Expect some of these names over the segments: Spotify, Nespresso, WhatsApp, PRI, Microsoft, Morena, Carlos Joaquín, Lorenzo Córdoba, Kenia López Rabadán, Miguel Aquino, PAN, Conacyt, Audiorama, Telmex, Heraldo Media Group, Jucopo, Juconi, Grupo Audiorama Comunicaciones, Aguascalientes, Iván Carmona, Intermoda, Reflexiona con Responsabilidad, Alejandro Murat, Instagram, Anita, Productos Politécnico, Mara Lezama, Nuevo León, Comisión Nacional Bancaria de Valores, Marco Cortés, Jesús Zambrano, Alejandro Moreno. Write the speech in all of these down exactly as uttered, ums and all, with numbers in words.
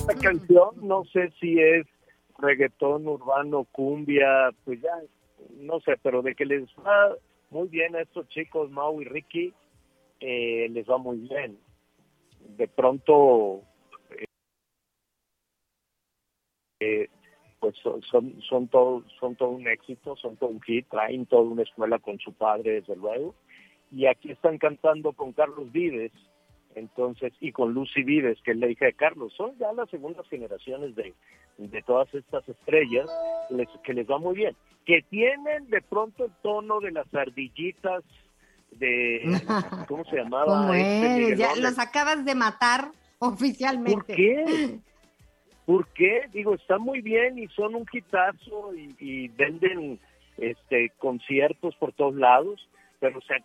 Esta canción, no sé si es reggaetón, urbano, cumbia, pues ya, no sé, pero de que les va muy bien a estos chicos, Mau y Ricky, eh, les va muy bien. De pronto, eh, pues son son, son todo son todo un éxito, son todo un hit, traen toda una escuela con su padre, desde luego. Y aquí están cantando con Carlos Vives, entonces, y con Lucy Vives, que es la hija de Carlos. Son ya las segundas generaciones de, de todas estas estrellas les, que les va muy bien, que tienen de pronto el tono de las ardillitas de, ¿cómo se llamaba? ¿Cómo este es? Ya los acabas de matar oficialmente. ¿Por qué? ¿Por qué? Digo, están muy bien y son un hitazo y, y venden este conciertos por todos lados, pero o sea,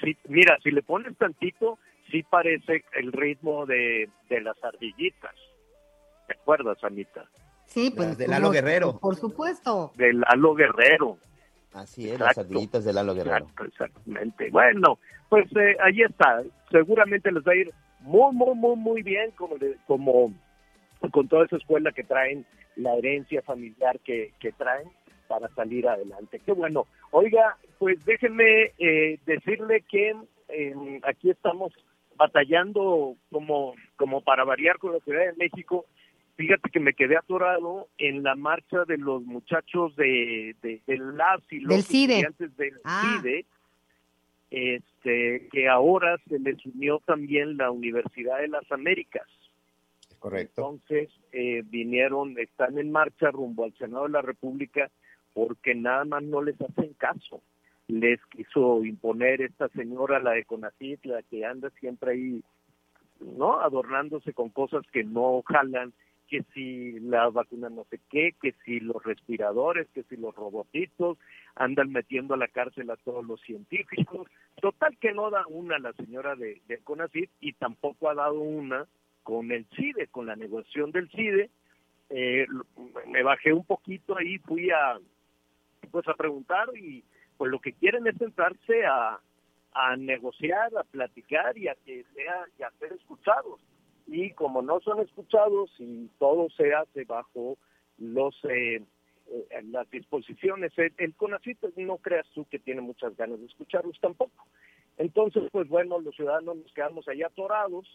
si, mira, si le pones tantito, sí parece el ritmo de, de las ardillitas. ¿Te acuerdas, Anita? Sí, pues. De Lalo Guerrero. Por supuesto. De Lalo Guerrero. Así es, exacto. Las ardillitas de Lalo Guerrero. Exacto, exactamente. Bueno, pues eh, ahí está. Seguramente les va a ir muy, muy, muy, muy bien como, de, como con toda esa escuela que traen, la herencia familiar que, que traen para salir adelante. Qué bueno. Oiga, pues déjenme eh, decirle que eh, aquí estamos batallando como, como para variar con la Ciudad de México. Fíjate que me quedé atorado en la marcha de los muchachos de, de, de las y los estudiantes del ah. CIDE, este, que ahora se les unió también la Universidad de las Américas. Es correcto. Entonces eh, vinieron, están en marcha rumbo al Senado de la República porque nada más no les hacen caso. Les quiso imponer esta señora, la de Conacyt, la que anda siempre ahí, ¿no?, adornándose con cosas que no jalan, que si la vacuna no sé qué, que si los respiradores, que si los robotitos, andan metiendo a la cárcel a todos los científicos. Total que no da una la señora de, de Conacyt, y tampoco ha dado una con el CIDE, con la negociación del CIDE. Eh, me bajé un poquito ahí, fui a, pues a preguntar y pues lo que quieren es sentarse a, a negociar, a platicar y a que sea, y a ser escuchados. Y como no son escuchados y todo se hace bajo los eh, eh, las disposiciones, el, el Conacyt no creas tú que tiene muchas ganas de escucharlos tampoco. Entonces, pues bueno, los ciudadanos nos quedamos allá atorados,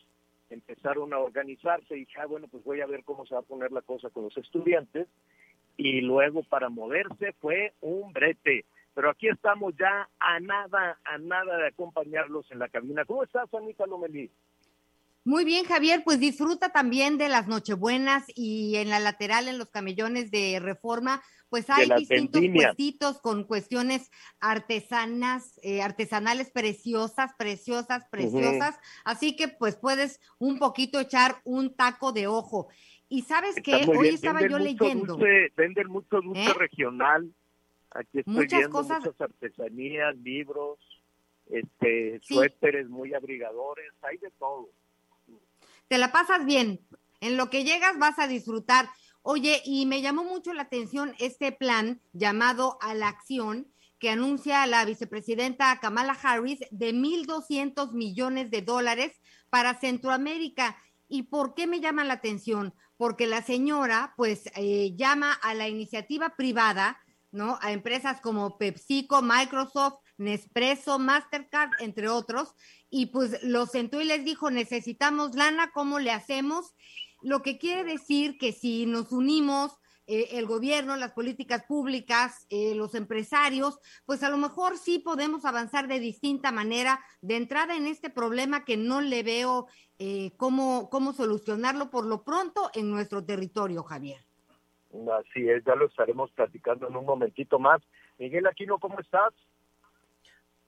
empezaron a organizarse y dije, ah, bueno, pues voy a ver cómo se va a poner la cosa con los estudiantes. Y luego para moverse fue un brete. Pero aquí estamos ya a nada, a nada de acompañarlos en la cabina. ¿Cómo estás, Anita Lomelí? Muy bien, Javier, pues disfruta también de las Nochebuenas y en la lateral, en los camellones de Reforma, pues hay distintos vendimia. Puestitos con cuestiones artesanas, eh, artesanales preciosas, preciosas, preciosas. Uh-huh. Así que pues puedes un poquito echar un taco de ojo. Y ¿sabes qué? Hoy bien. Estaba venden yo leyendo. Dulce, venden mucho dulce ¿Eh? regional. Aquí estoy muchas viendo cosas, muchas artesanías, libros, este, sí. suéteres muy abrigadores, hay de todo. Te la pasas bien, en lo que llegas vas a disfrutar. Oye, y me llamó mucho la atención este plan llamado a la acción que anuncia la vicepresidenta Kamala Harris de mil doscientos millones de dólares para Centroamérica. ¿Y por qué me llama la atención? Porque la señora pues eh, llama a la iniciativa privada, ¿no?, a empresas como PepsiCo, Microsoft, Nespresso, Mastercard, entre otros, y pues los sentó y les dijo, necesitamos lana, ¿cómo le hacemos? Lo que quiere decir que si nos unimos, eh, el gobierno, las políticas públicas, eh, los empresarios, pues a lo mejor sí podemos avanzar de distinta manera, de entrada en este problema que no le veo eh, cómo, cómo solucionarlo por lo pronto en nuestro territorio, Javier. Así es, ya lo estaremos platicando en un momentito más. Miguel Aquino, ¿cómo estás?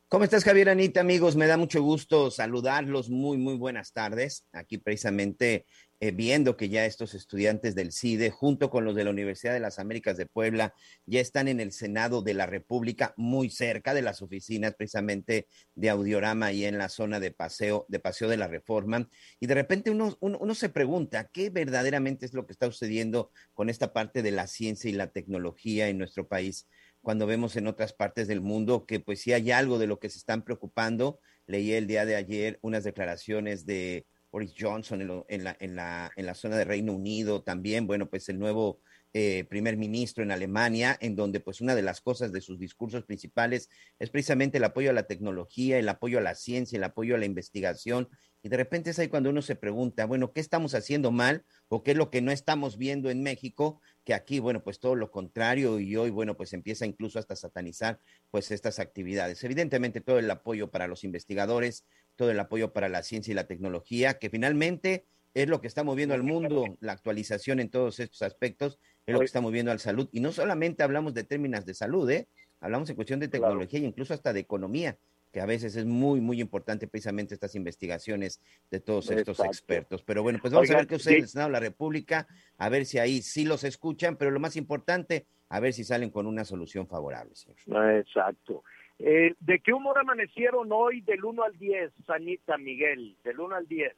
¿Cómo estás, Javier, Anita, amigos? Me da mucho gusto saludarlos. Muy, muy buenas tardes. Aquí precisamente eh, viendo que ya estos estudiantes del CIDE, junto con los de la Universidad de las Américas de Puebla, ya están en el Senado de la República, muy cerca de las oficinas precisamente de Audiorama y en la zona de paseo de paseo de la Reforma. Y de repente uno, uno, uno se pregunta qué verdaderamente es lo que está sucediendo con esta parte de la ciencia y la tecnología en nuestro país, cuando vemos en otras partes del mundo que pues sí hay algo de lo que se están preocupando. Leí el día de ayer unas declaraciones de Boris Johnson en, lo, en, la, en, la, en la zona de Reino Unido también, bueno, pues el nuevo eh, primer ministro en Alemania, en donde pues una de las cosas de sus discursos principales es precisamente el apoyo a la tecnología, el apoyo a la ciencia, el apoyo a la investigación, y de repente es ahí cuando uno se pregunta, bueno, ¿qué estamos haciendo mal o qué es lo que no estamos viendo en México? Que aquí, bueno, pues todo lo contrario, y hoy, bueno, pues empieza incluso hasta satanizar, pues, estas actividades. Evidentemente, todo el apoyo para los investigadores, todo el apoyo para la ciencia y la tecnología, que finalmente es lo que está moviendo al mundo, la actualización en todos estos aspectos, es lo que está moviendo a la salud. Y no solamente hablamos de términos de salud, ¿eh? Hablamos en cuestión de tecnología e incluso hasta de economía, que a veces es muy, muy importante precisamente estas investigaciones de todos estos Exacto. expertos. Pero bueno, pues vamos Oigan, a ver qué sucede sí. en el Senado de la República, a ver si ahí sí los escuchan, pero lo más importante, a ver si salen con una solución favorable, señor. Exacto. Eh, ¿De qué humor amanecieron hoy del uno al diez, Anita, Miguel? Del uno al diez.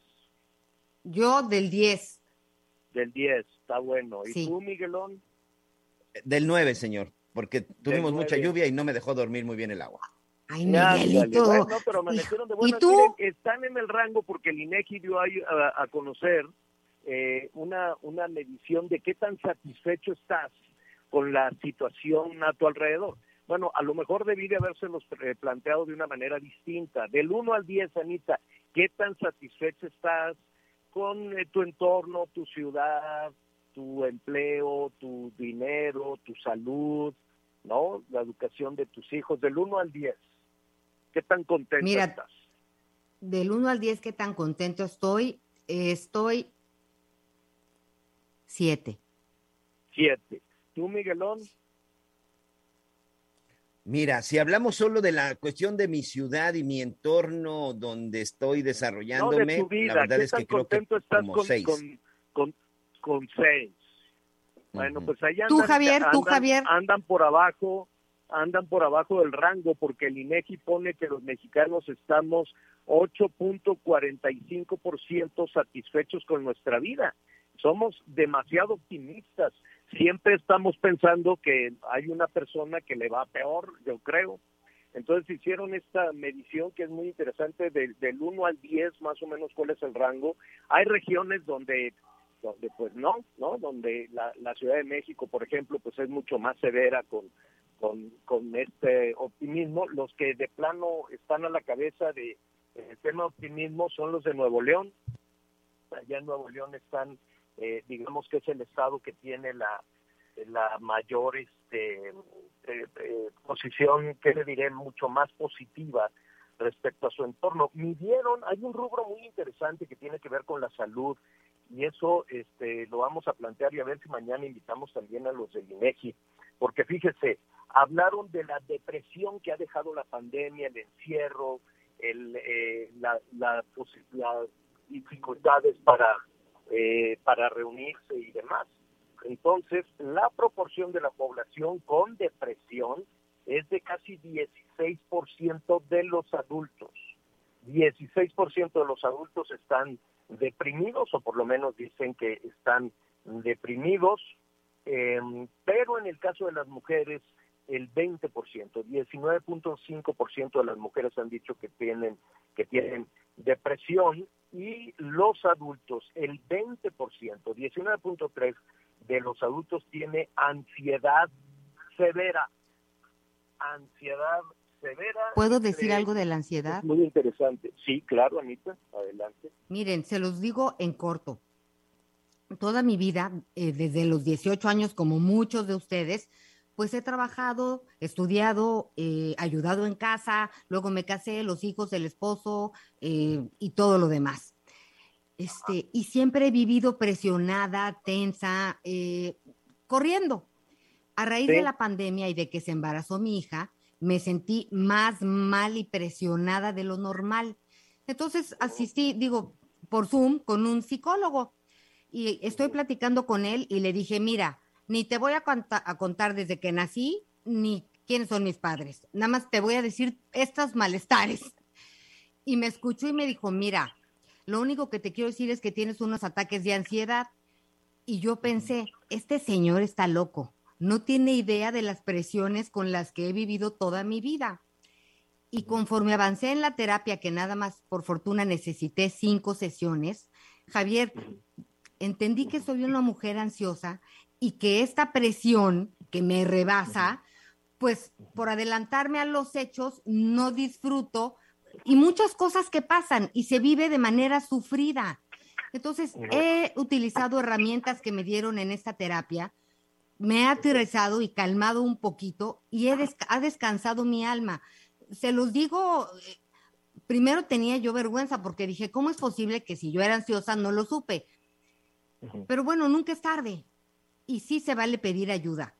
Yo del diez. Del diez, está bueno. ¿Y sí. tú, Miguelón? Del nueve, señor, porque tuvimos mucha lluvia y no me dejó dormir muy bien el agua. Ay, Miguelito. Ay, no, pero amanecieron de buenas. ¿Y tú? Miren, están en el rango porque el INEGI dio a, a, a conocer eh, una, una medición de qué tan satisfecho estás con la situación a tu alrededor. Bueno, a lo mejor debí de habérselos planteado de una manera distinta. Del uno al diez, Anita, ¿qué tan satisfecho estás con eh, tu entorno, tu ciudad, tu empleo, tu dinero, tu salud, ¿no? La educación de tus hijos. Del uno al diez. ¿Qué tan contento Mira, estás? Del uno al diez, ¿qué tan contento estoy? Eh, estoy siete. siete. ¿Tú, Miguelón? Mira, si hablamos solo de la cuestión de mi ciudad y mi entorno donde estoy desarrollándome, no, de tu vida, la verdad es que creo que como seis. Con, con, con seis. Bueno, pues ahí andan, tú, Javier, andan, tú, Javier. andan por abajo, andan por abajo del rango, porque el INEGI pone que los mexicanos estamos ocho punto cuarenta y cinco por ciento satisfechos con nuestra vida. Somos demasiado optimistas. Siempre estamos pensando que hay una persona que le va peor, yo creo. Entonces hicieron esta medición que es muy interesante, de, del uno al diez, más o menos, cuál es el rango. Hay regiones donde... donde pues no, ¿no? Donde la, la Ciudad de México, por ejemplo, pues es mucho más severa con, con, con este optimismo. Los que de plano están a la cabeza de, de el tema optimismo son los de Nuevo León. Allá en Nuevo León están, eh, digamos que es el estado que tiene la, la mayor este eh, eh, posición, que le diré, mucho más positiva respecto a su entorno. Midieron, hay un rubro muy interesante que tiene que ver con la salud, y eso este, lo vamos a plantear, y a ver si mañana invitamos también a los del INEGI, porque fíjese, hablaron de la depresión que ha dejado la pandemia, el encierro, el, eh, la, la, pues, las dificultades para, eh, para reunirse y demás. Entonces, la proporción de la población con depresión es de casi dieciséis por ciento de los adultos. dieciséis por ciento de los adultos están deprimidos, o por lo menos dicen que están deprimidos, eh, pero en el caso de las mujeres, el veinte por ciento, diecinueve punto cinco por ciento de las mujeres han dicho que tienen, que tienen depresión, y los adultos, el veinte por ciento, diecinueve punto tres por ciento de los adultos tiene ansiedad severa, ansiedad severa. ¿Puedo decir algo de la ansiedad? Es muy interesante. Sí, claro, Anita, adelante. Miren, se los digo en corto. Toda mi vida, eh, desde los dieciocho años, como muchos de ustedes, pues he trabajado, estudiado, eh, ayudado en casa, luego me casé, los hijos, el esposo eh, y todo lo demás. Este, y siempre he vivido presionada, tensa, eh, corriendo. A raíz sí. de la pandemia y de que se embarazó mi hija, me sentí más mal y presionada de lo normal. Entonces asistí, digo, por Zoom con un psicólogo y estoy platicando con él y le dije, mira, ni te voy a, cont- a contar desde que nací, ni quiénes son mis padres. Nada más te voy a decir estos malestares. Y me escuchó y me dijo, mira, lo único que te quiero decir es que tienes unos ataques de ansiedad. Y yo pensé, este señor está loco. No tiene idea de las presiones con las que he vivido toda mi vida. Y conforme avancé en la terapia, que nada más, por fortuna, necesité cinco sesiones, Javier, entendí que soy una mujer ansiosa y que esta presión que me rebasa, pues por adelantarme a los hechos, no disfruto y muchas cosas que pasan y se vive de manera sufrida. Entonces, he utilizado herramientas que me dieron en esta terapia, me ha aterrizado y calmado un poquito y he des- ha descansado mi alma. Se los digo, primero tenía yo vergüenza porque dije, ¿cómo es posible que si yo era ansiosa no lo supe? Uh-huh. Pero bueno, nunca es tarde y sí se vale pedir ayuda.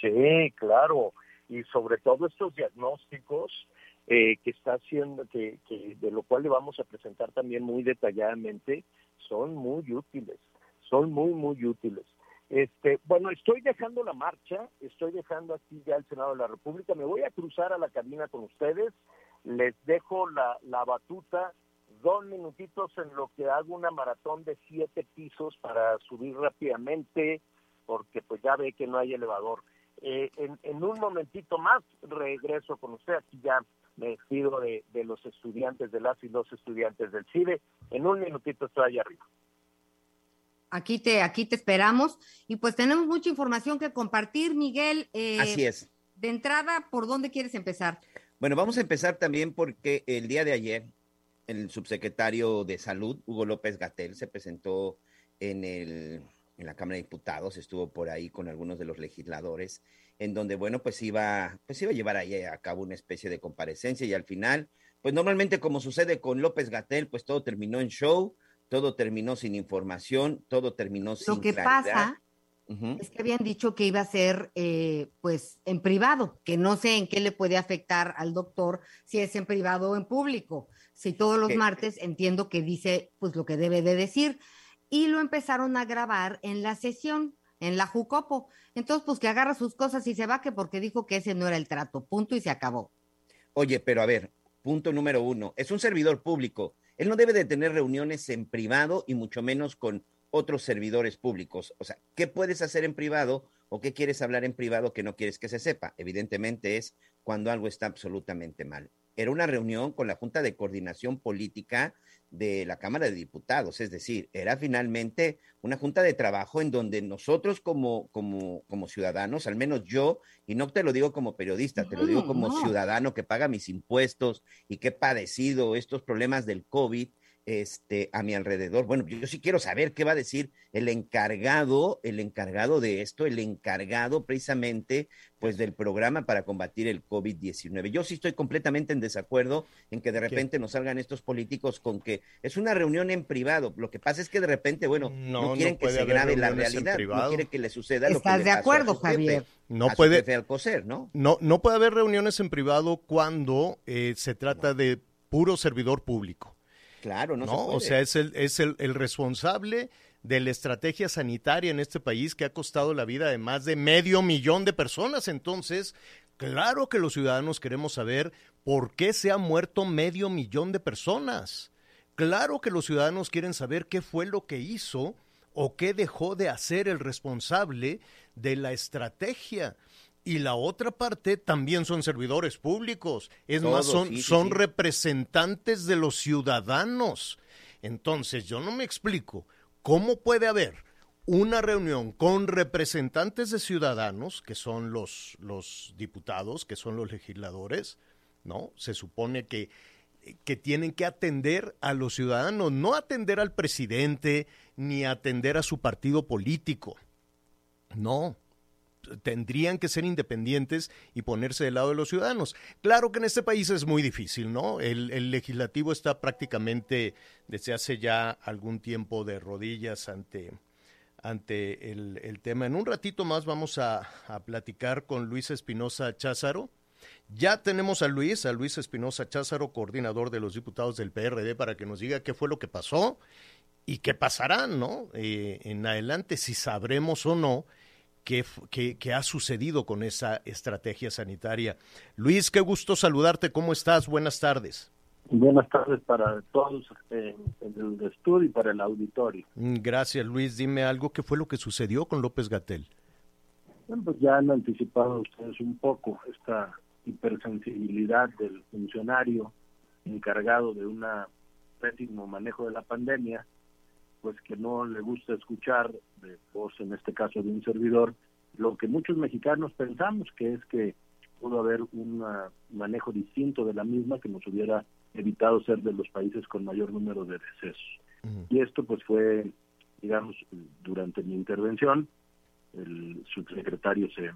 Sí, claro. Y sobre todo estos diagnósticos eh, que está haciendo, que, que de lo cual le vamos a presentar también muy detalladamente, son muy útiles, son muy, muy útiles. Este, bueno, estoy dejando la marcha, estoy dejando aquí ya el Senado de la República, me voy a cruzar a la cabina con ustedes, les dejo la, la batuta, dos minutitos en lo que hago una maratón de siete pisos para subir rápidamente, porque pues ya ve que no hay elevador. Eh, en, en un momentito más regreso con usted, aquí ya me despido de, de los estudiantes, de las y los estudiantes del C I D E, en un minutito estoy allá arriba. Aquí te, aquí te esperamos y pues tenemos mucha información que compartir, Miguel. Eh, Así es. De entrada, ¿por dónde quieres empezar? Bueno, vamos a empezar también porque el día de ayer el subsecretario de Salud, Hugo López-Gatell, se presentó en, el, en la Cámara de Diputados, estuvo por ahí con algunos de los legisladores, en donde, bueno, pues iba, pues iba a llevar ahí a cabo una especie de comparecencia y al final, pues normalmente como sucede con López-Gatell, pues todo terminó en show. Todo terminó sin información, todo terminó sin claridad. Lo que pasa uh-huh. es que habían dicho que iba a ser, eh, pues, en privado, que no sé en qué le puede afectar al doctor si es en privado o en público. Si todos los ¿Qué? martes entiendo que dice, pues, lo que debe de decir. Y lo empezaron a grabar en la sesión, en la Jucopo. Entonces, pues, que agarra sus cosas y se va, que porque dijo que ese no era el trato, punto, y se acabó. Oye, pero a ver, punto número uno, es un servidor público. Él no debe de tener reuniones en privado y mucho menos con otros servidores públicos. O sea, ¿qué puedes hacer en privado o qué quieres hablar en privado que no quieres que se sepa? Evidentemente es cuando algo está absolutamente mal. Era una reunión con la Junta de Coordinación Política de la Cámara de Diputados, es decir, era finalmente una junta de trabajo en donde nosotros como, como, como ciudadanos, al menos yo, y no te lo digo como periodista, no, te lo digo como no. ciudadano que paga mis impuestos y que he padecido estos problemas del COVID este, a mi alrededor. Bueno, yo, yo sí quiero saber qué va a decir el encargado, el encargado de esto, el encargado precisamente pues del programa para combatir el COVID diecinueve. Yo sí estoy completamente en desacuerdo en que de repente ¿Qué? nos salgan estos políticos con que es una reunión en privado. Lo que pasa es que de repente, bueno, no, no quieren no que se grabe la realidad, no quieren que le suceda lo que le pasó. ¿Estás de acuerdo, Javier? No puede jefe al coser, ¿no? No, no puede haber reuniones en privado cuando eh, se trata no. de puro servidor público. Claro, no, no se puede. O sea, es el es el, el responsable de la estrategia sanitaria en este país que ha costado la vida de más de medio millón de personas. Entonces, claro que los ciudadanos queremos saber por qué se ha muerto medio millón de personas. Claro que los ciudadanos quieren saber qué fue lo que hizo o qué dejó de hacer el responsable de la estrategia. Y la otra parte también son servidores públicos. Es Todos, más, son, sí, sí, son sí. representantes de los ciudadanos. Entonces, yo no me explico. ¿Cómo puede haber una reunión con representantes de ciudadanos, que son los, los diputados, que son los legisladores, ¿no? Se supone que, que tienen que atender a los ciudadanos, no atender al presidente ni atender a su partido político. No, tendrían que ser independientes y ponerse del lado de los ciudadanos. Claro que en este país es muy difícil, ¿no? El, el legislativo está prácticamente desde hace ya algún tiempo de rodillas ante, ante el, el tema. En un ratito más vamos a, a platicar con Luis Espinosa Cházaro. Ya tenemos a Luis, a Luis Espinosa Cházaro, coordinador de los diputados del P R D, para que nos diga qué fue lo que pasó y qué pasará, ¿no? Eh, en adelante, si sabremos o no qué, qué, qué ha sucedido con esa estrategia sanitaria. Luis, qué gusto saludarte. ¿Cómo estás? Buenas tardes. Buenas tardes para todos eh, en el estudio y para el auditorio. Gracias, Luis. Dime algo, ¿qué fue lo que sucedió con López-Gatell? Bueno, pues ya han anticipado ustedes un poco esta hipersensibilidad del funcionario encargado de un pésimo manejo de la pandemia, pues que no le gusta escuchar de voz, en este caso de un servidor, lo que muchos mexicanos pensamos, que es que pudo haber un manejo distinto de la misma que nos hubiera evitado ser de los países con mayor número de decesos. Uh-huh. Y esto pues fue, digamos, durante mi intervención, el subsecretario se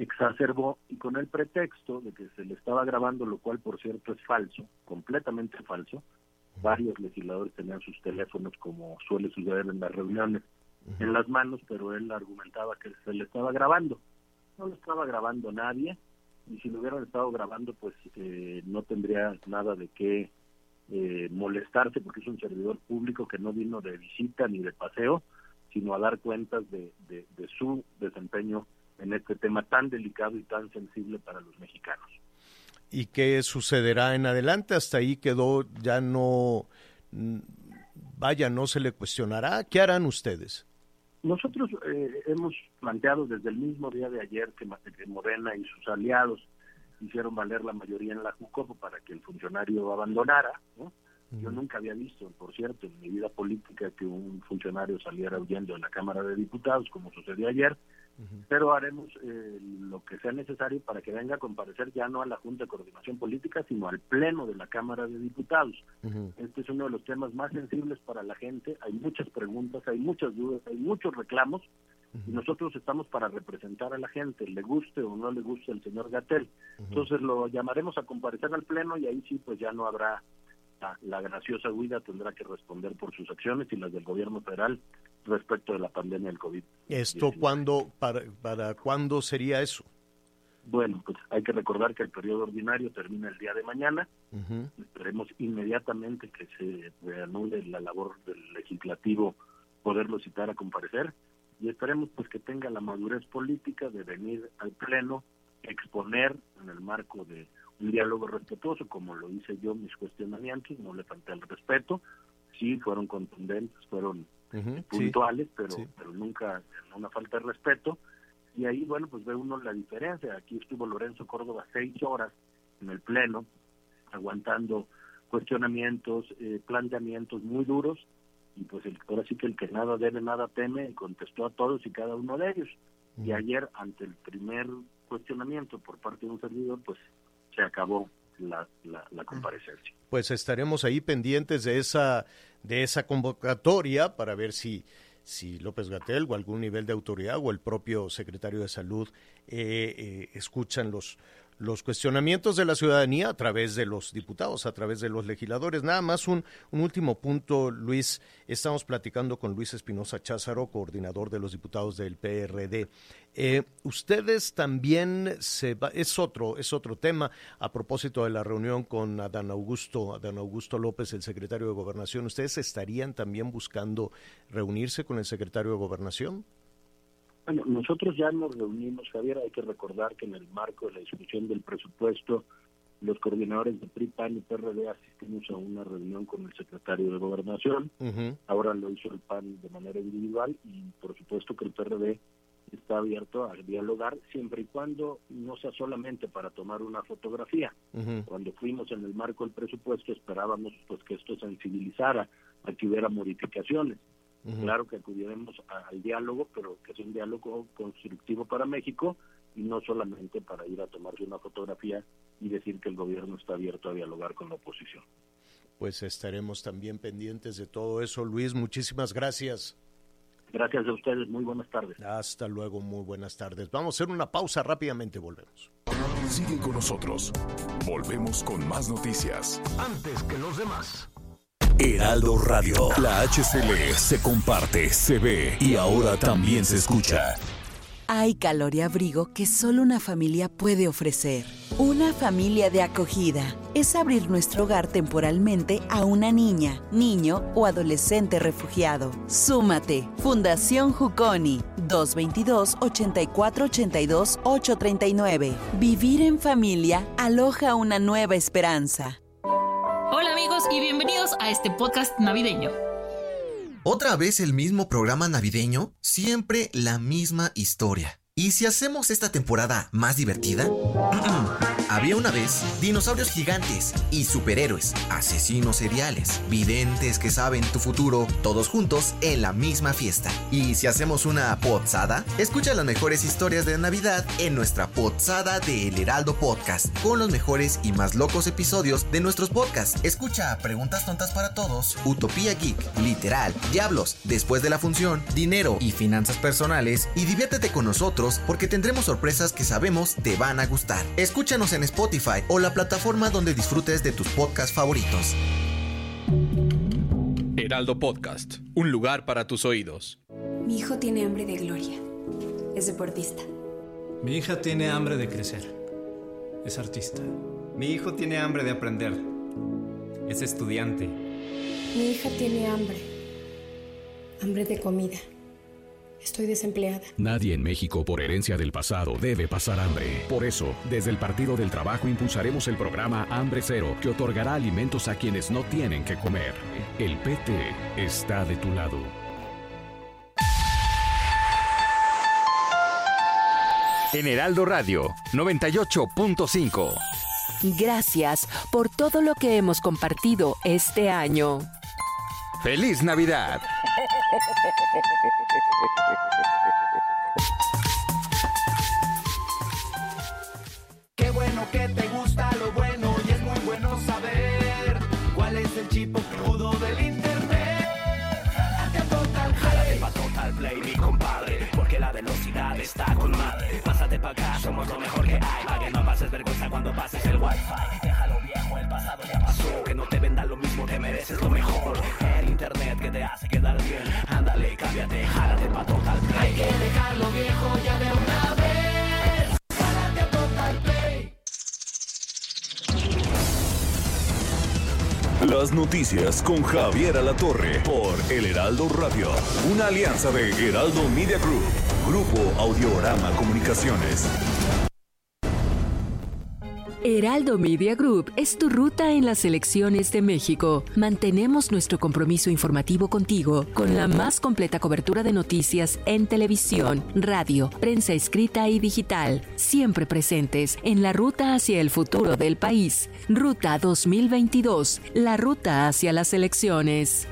exacerbó y con el pretexto de que se le estaba grabando, lo cual por cierto es falso, completamente falso. Uh-huh. Varios legisladores tenían sus teléfonos, como suele suceder en las reuniones, uh-huh, en las manos, pero él argumentaba que se le estaba grabando. No lo estaba grabando nadie, y si lo hubieran estado grabando, pues eh, no tendría nada de qué eh, molestarse, porque es un servidor público que no vino de visita ni de paseo, sino a dar cuentas de, de, de su desempeño en este tema tan delicado y tan sensible para los mexicanos. ¿Y qué sucederá en adelante? Hasta ahí quedó, ya no, vaya, no se le cuestionará. ¿Qué harán ustedes? Nosotros eh, hemos planteado desde el mismo día de ayer que Morena y sus aliados hicieron valer la mayoría en la Jucopo para que el funcionario abandonara, ¿no? Yo nunca había visto, por cierto, en mi vida política que un funcionario saliera huyendo de la Cámara de Diputados, como sucedió ayer, uh-huh, pero haremos eh, lo que sea necesario para que venga a comparecer ya no a la Junta de Coordinación Política, sino al Pleno de la Cámara de Diputados. Uh-huh. Este es uno de los temas más sensibles para la gente, hay muchas preguntas, hay muchas dudas, hay muchos reclamos, uh-huh, y nosotros estamos para representar a la gente, le guste o no le guste el señor Gatell. Uh-huh. Entonces lo llamaremos a comparecer al Pleno y ahí sí pues ya no habrá La, la graciosa huida, tendrá que responder por sus acciones y las del gobierno federal respecto de la pandemia del COVID. ¿Esto cuándo, para, para cuándo sería eso? Bueno, pues hay que recordar que el periodo ordinario termina el día de mañana. Uh-huh. Esperemos inmediatamente que se reanude la labor del legislativo, poderlo citar a comparecer, y esperemos pues que tenga la madurez política de venir al Pleno, exponer en el marco de un diálogo respetuoso, como lo hice yo, mis cuestionamientos, no le falté el respeto, sí, fueron contundentes, fueron uh-huh, puntuales, sí, pero, sí. pero nunca una falta de respeto, y ahí, bueno, pues ve uno la diferencia. Aquí estuvo Lorenzo Córdoba seis horas en el Pleno, aguantando cuestionamientos, eh, planteamientos muy duros, y pues el, ahora sí que el que nada debe, nada teme, contestó a todos y cada uno de ellos, uh-huh, y ayer, ante el primer cuestionamiento por parte de un servidor, pues se acabó la, la, la comparecencia. Pues estaremos ahí pendientes de esa de esa convocatoria para ver si, si López-Gatell o algún nivel de autoridad o el propio secretario de Salud eh, eh, escuchan los, los cuestionamientos de la ciudadanía a través de los diputados, a través de los legisladores. Nada más un, un último punto, Luis. Estamos platicando con Luis Espinosa Cházaro, coordinador de los diputados del P R D. Eh, ustedes también, se va, es otro es otro tema, a propósito de la reunión con Adán Augusto, Adán Augusto López, el secretario de Gobernación. ¿Ustedes estarían también buscando reunirse con el secretario de Gobernación? Bueno, nosotros ya nos reunimos, Javier. Hay que recordar que en el marco de la discusión del presupuesto, los coordinadores de P R I, P A N y P R D asistimos a una reunión con el secretario de Gobernación. Uh-huh. Ahora lo hizo el P A N de manera individual y por supuesto que el P R D está abierto a dialogar siempre y cuando no sea solamente para tomar una fotografía. Uh-huh. Cuando fuimos en el marco del presupuesto esperábamos pues que esto sensibilizara, a que hubiera modificaciones. Uh-huh. Claro que acudiremos al diálogo, pero que sea un diálogo constructivo para México y no solamente para ir a tomarse una fotografía y decir que el gobierno está abierto a dialogar con la oposición. Pues estaremos también pendientes de todo eso, Luis. Muchísimas gracias. Gracias a ustedes. Muy buenas tardes. Hasta luego. Muy buenas tardes. Vamos a hacer una pausa rápidamente. Volvemos. Sigue con nosotros. Volvemos con más noticias. Antes que los demás. Heraldo Radio. La H C L se comparte, se ve y ahora también se escucha. Hay calor y abrigo que solo una familia puede ofrecer. Una familia de acogida es abrir nuestro hogar temporalmente a una niña, niño o adolescente refugiado. Súmate. Fundación Juconi. dos dos dos, ocho cuatro ocho dos, ocho tres nueve. Vivir en familia aloja una nueva esperanza. Hola amigos y bienvenidos a este podcast navideño. ¿Otra vez el mismo programa navideño? Siempre la misma historia. ¿Y si hacemos esta temporada más divertida? Había una vez dinosaurios gigantes y superhéroes, asesinos seriales, videntes que saben tu futuro, todos juntos en la misma fiesta. ¿Y si hacemos una potsada? Escucha las mejores historias de Navidad en nuestra potsada de El Heraldo Podcast, con los mejores y más locos episodios de nuestros podcasts. Escucha Preguntas Tontas para Todos, Utopía Geek, Literal, Diablos, Después de la Función, Dinero y Finanzas Personales, y diviértete con nosotros porque tendremos sorpresas que sabemos te van a gustar. Escúchanos en Spotify o la plataforma donde disfrutes de tus podcasts favoritos. Heraldo Podcast, un lugar para tus oídos. Mi hijo tiene hambre de gloria. Es deportista. Mi hija tiene hambre de crecer. Es artista. Mi hijo tiene hambre de aprender. Es estudiante. Mi hija tiene hambre. Hambre de comida. Estoy desempleada. Nadie en México por herencia del pasado debe pasar hambre. Por eso, desde el Partido del Trabajo impulsaremos el programa Hambre Cero, que otorgará alimentos a quienes no tienen que comer. El P T está de tu lado. En Heraldo Radio, noventa y ocho punto cinco. Gracias por todo lo que hemos compartido este año. ¡Feliz Navidad! Qué bueno que te gusta lo bueno y es muy bueno saber cuál es el chip crudo del internet. Jálate a Total Play, jálate pa' Total Play, mi compadre, porque la velocidad está con madre. Pásate pa' acá, somos lo mejor que hay, pa' que no pases vergüenza cuando pases el wifi. Déjalo viejo, el pasado ya pasó, que no te venda lo mismo, te mereces lo mejor. El internet que te hace quedar bien, ándale, cámbiate, jálate pa' Total Play. Hay que dejarlo viejo ya de una vez, jálate a Total Play. Las noticias con Javier Alatorre por El Heraldo Radio, una alianza de Heraldo Media Group, Grupo Audiorama Comunicaciones. Heraldo Media Group es tu ruta en las elecciones de México. Mantenemos nuestro compromiso informativo contigo con la más completa cobertura de noticias en televisión, radio, prensa escrita y digital. Siempre presentes en la ruta hacia el futuro del país. Ruta dos mil veintidós, la ruta hacia las elecciones.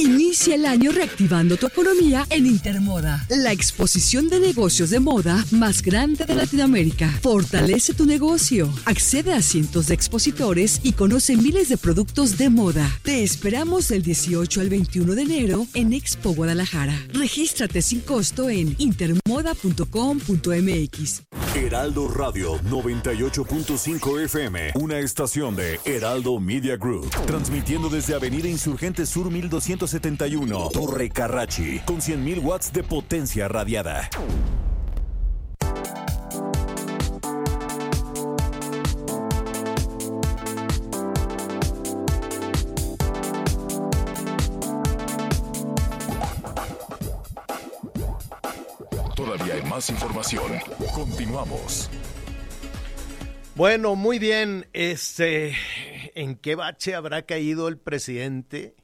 Inicia el año reactivando tu economía en Intermoda, la exposición de negocios de moda más grande de Latinoamérica. Fortalece tu negocio, accede a cientos de expositores y conoce miles de productos de moda. Te esperamos del dieciocho al veintiuno de enero en Expo Guadalajara. Regístrate sin costo en intermoda punto com punto m x. Heraldo Radio noventa y ocho punto cinco F M, una estación de Heraldo Media Group, transmitiendo desde Avenida Insurgentes Sur mil doscientos setenta y uno, Torre Carracci, con cien mil watts de potencia radiada. Todavía hay más información. Continuamos. Bueno, muy bien. Este, ¿en qué bache habrá caído el presidente?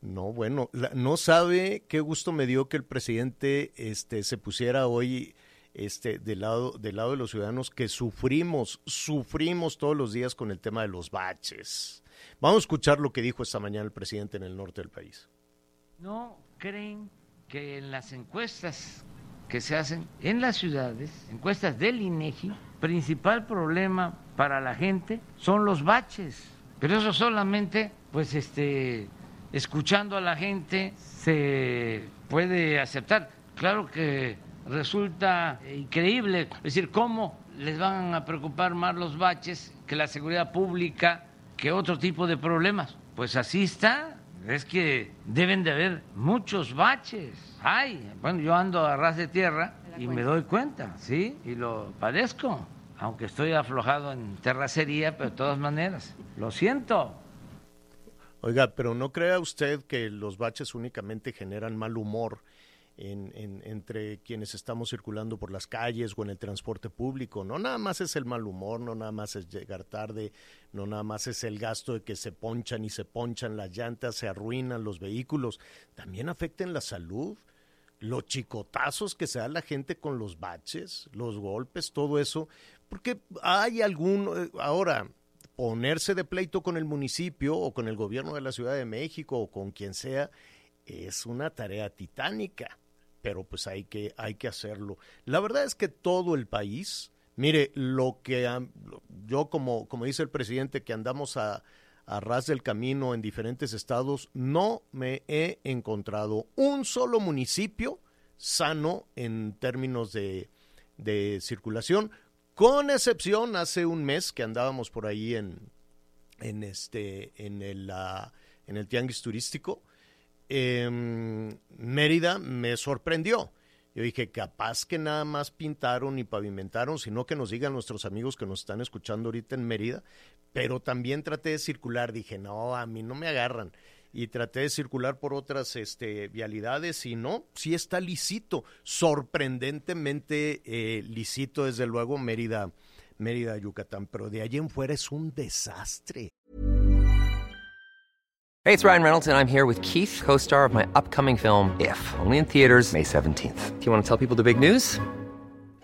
No, bueno, la, no sabe qué gusto me dio que el presidente este, se pusiera hoy este, del lado, del lado de los ciudadanos que sufrimos, sufrimos todos los días con el tema de los baches. Vamos a escuchar lo que dijo esta mañana el presidente en el norte del país. ¿No creen que en las encuestas que se hacen en las ciudades, encuestas del INEGI, el principal problema para la gente son los baches? Pero eso solamente, pues este... escuchando a la gente se puede aceptar. Claro que resulta increíble, es decir, cómo les van a preocupar más los baches que la seguridad pública, que otro tipo de problemas. Pues así está, es que deben de haber muchos baches. Ay, bueno, yo ando a ras de tierra y me doy cuenta, ¿sí? Y lo padezco, aunque estoy aflojado en terracería, pero de todas maneras, lo siento. Oiga, pero ¿no crea usted que los baches únicamente generan mal humor en, en, entre quienes estamos circulando por las calles o en el transporte público? No nada más es el mal humor, no nada más es llegar tarde, no nada más es el gasto de que se ponchan y se ponchan las llantas, se arruinan los vehículos, también afecta en la salud. Los chicotazos que se da la gente con los baches, los golpes, todo eso, porque hay algún... Ahora, ponerse de pleito con el municipio o con el gobierno de la Ciudad de México o con quien sea, es una tarea titánica, pero pues hay que, hay que hacerlo. La verdad es que todo el país, mire, lo que yo, como, como dice el presidente, que andamos a... a ras del camino en diferentes estados, no me he encontrado un solo municipio sano en términos de, de circulación, con excepción hace un mes que andábamos por ahí en, en, este, en, el, uh, en el tianguis turístico. Eh, Mérida me sorprendió. Yo dije, capaz que nada más pintaron y pavimentaron, sino que nos digan nuestros amigos que nos están escuchando ahorita en Mérida, pero también traté de circular, dije, no, a mí no me agarran, y traté de circular por otras este, vialidades, y no, sí está lícito, sorprendentemente eh, lícito, desde luego, Mérida, Mérida, Yucatán, pero de allí en fuera es un desastre. Hey, it's Ryan Reynolds, and I'm here with Keith, co-star of my upcoming film, If, only in theaters May seventeenth. Do you want to tell people the big news?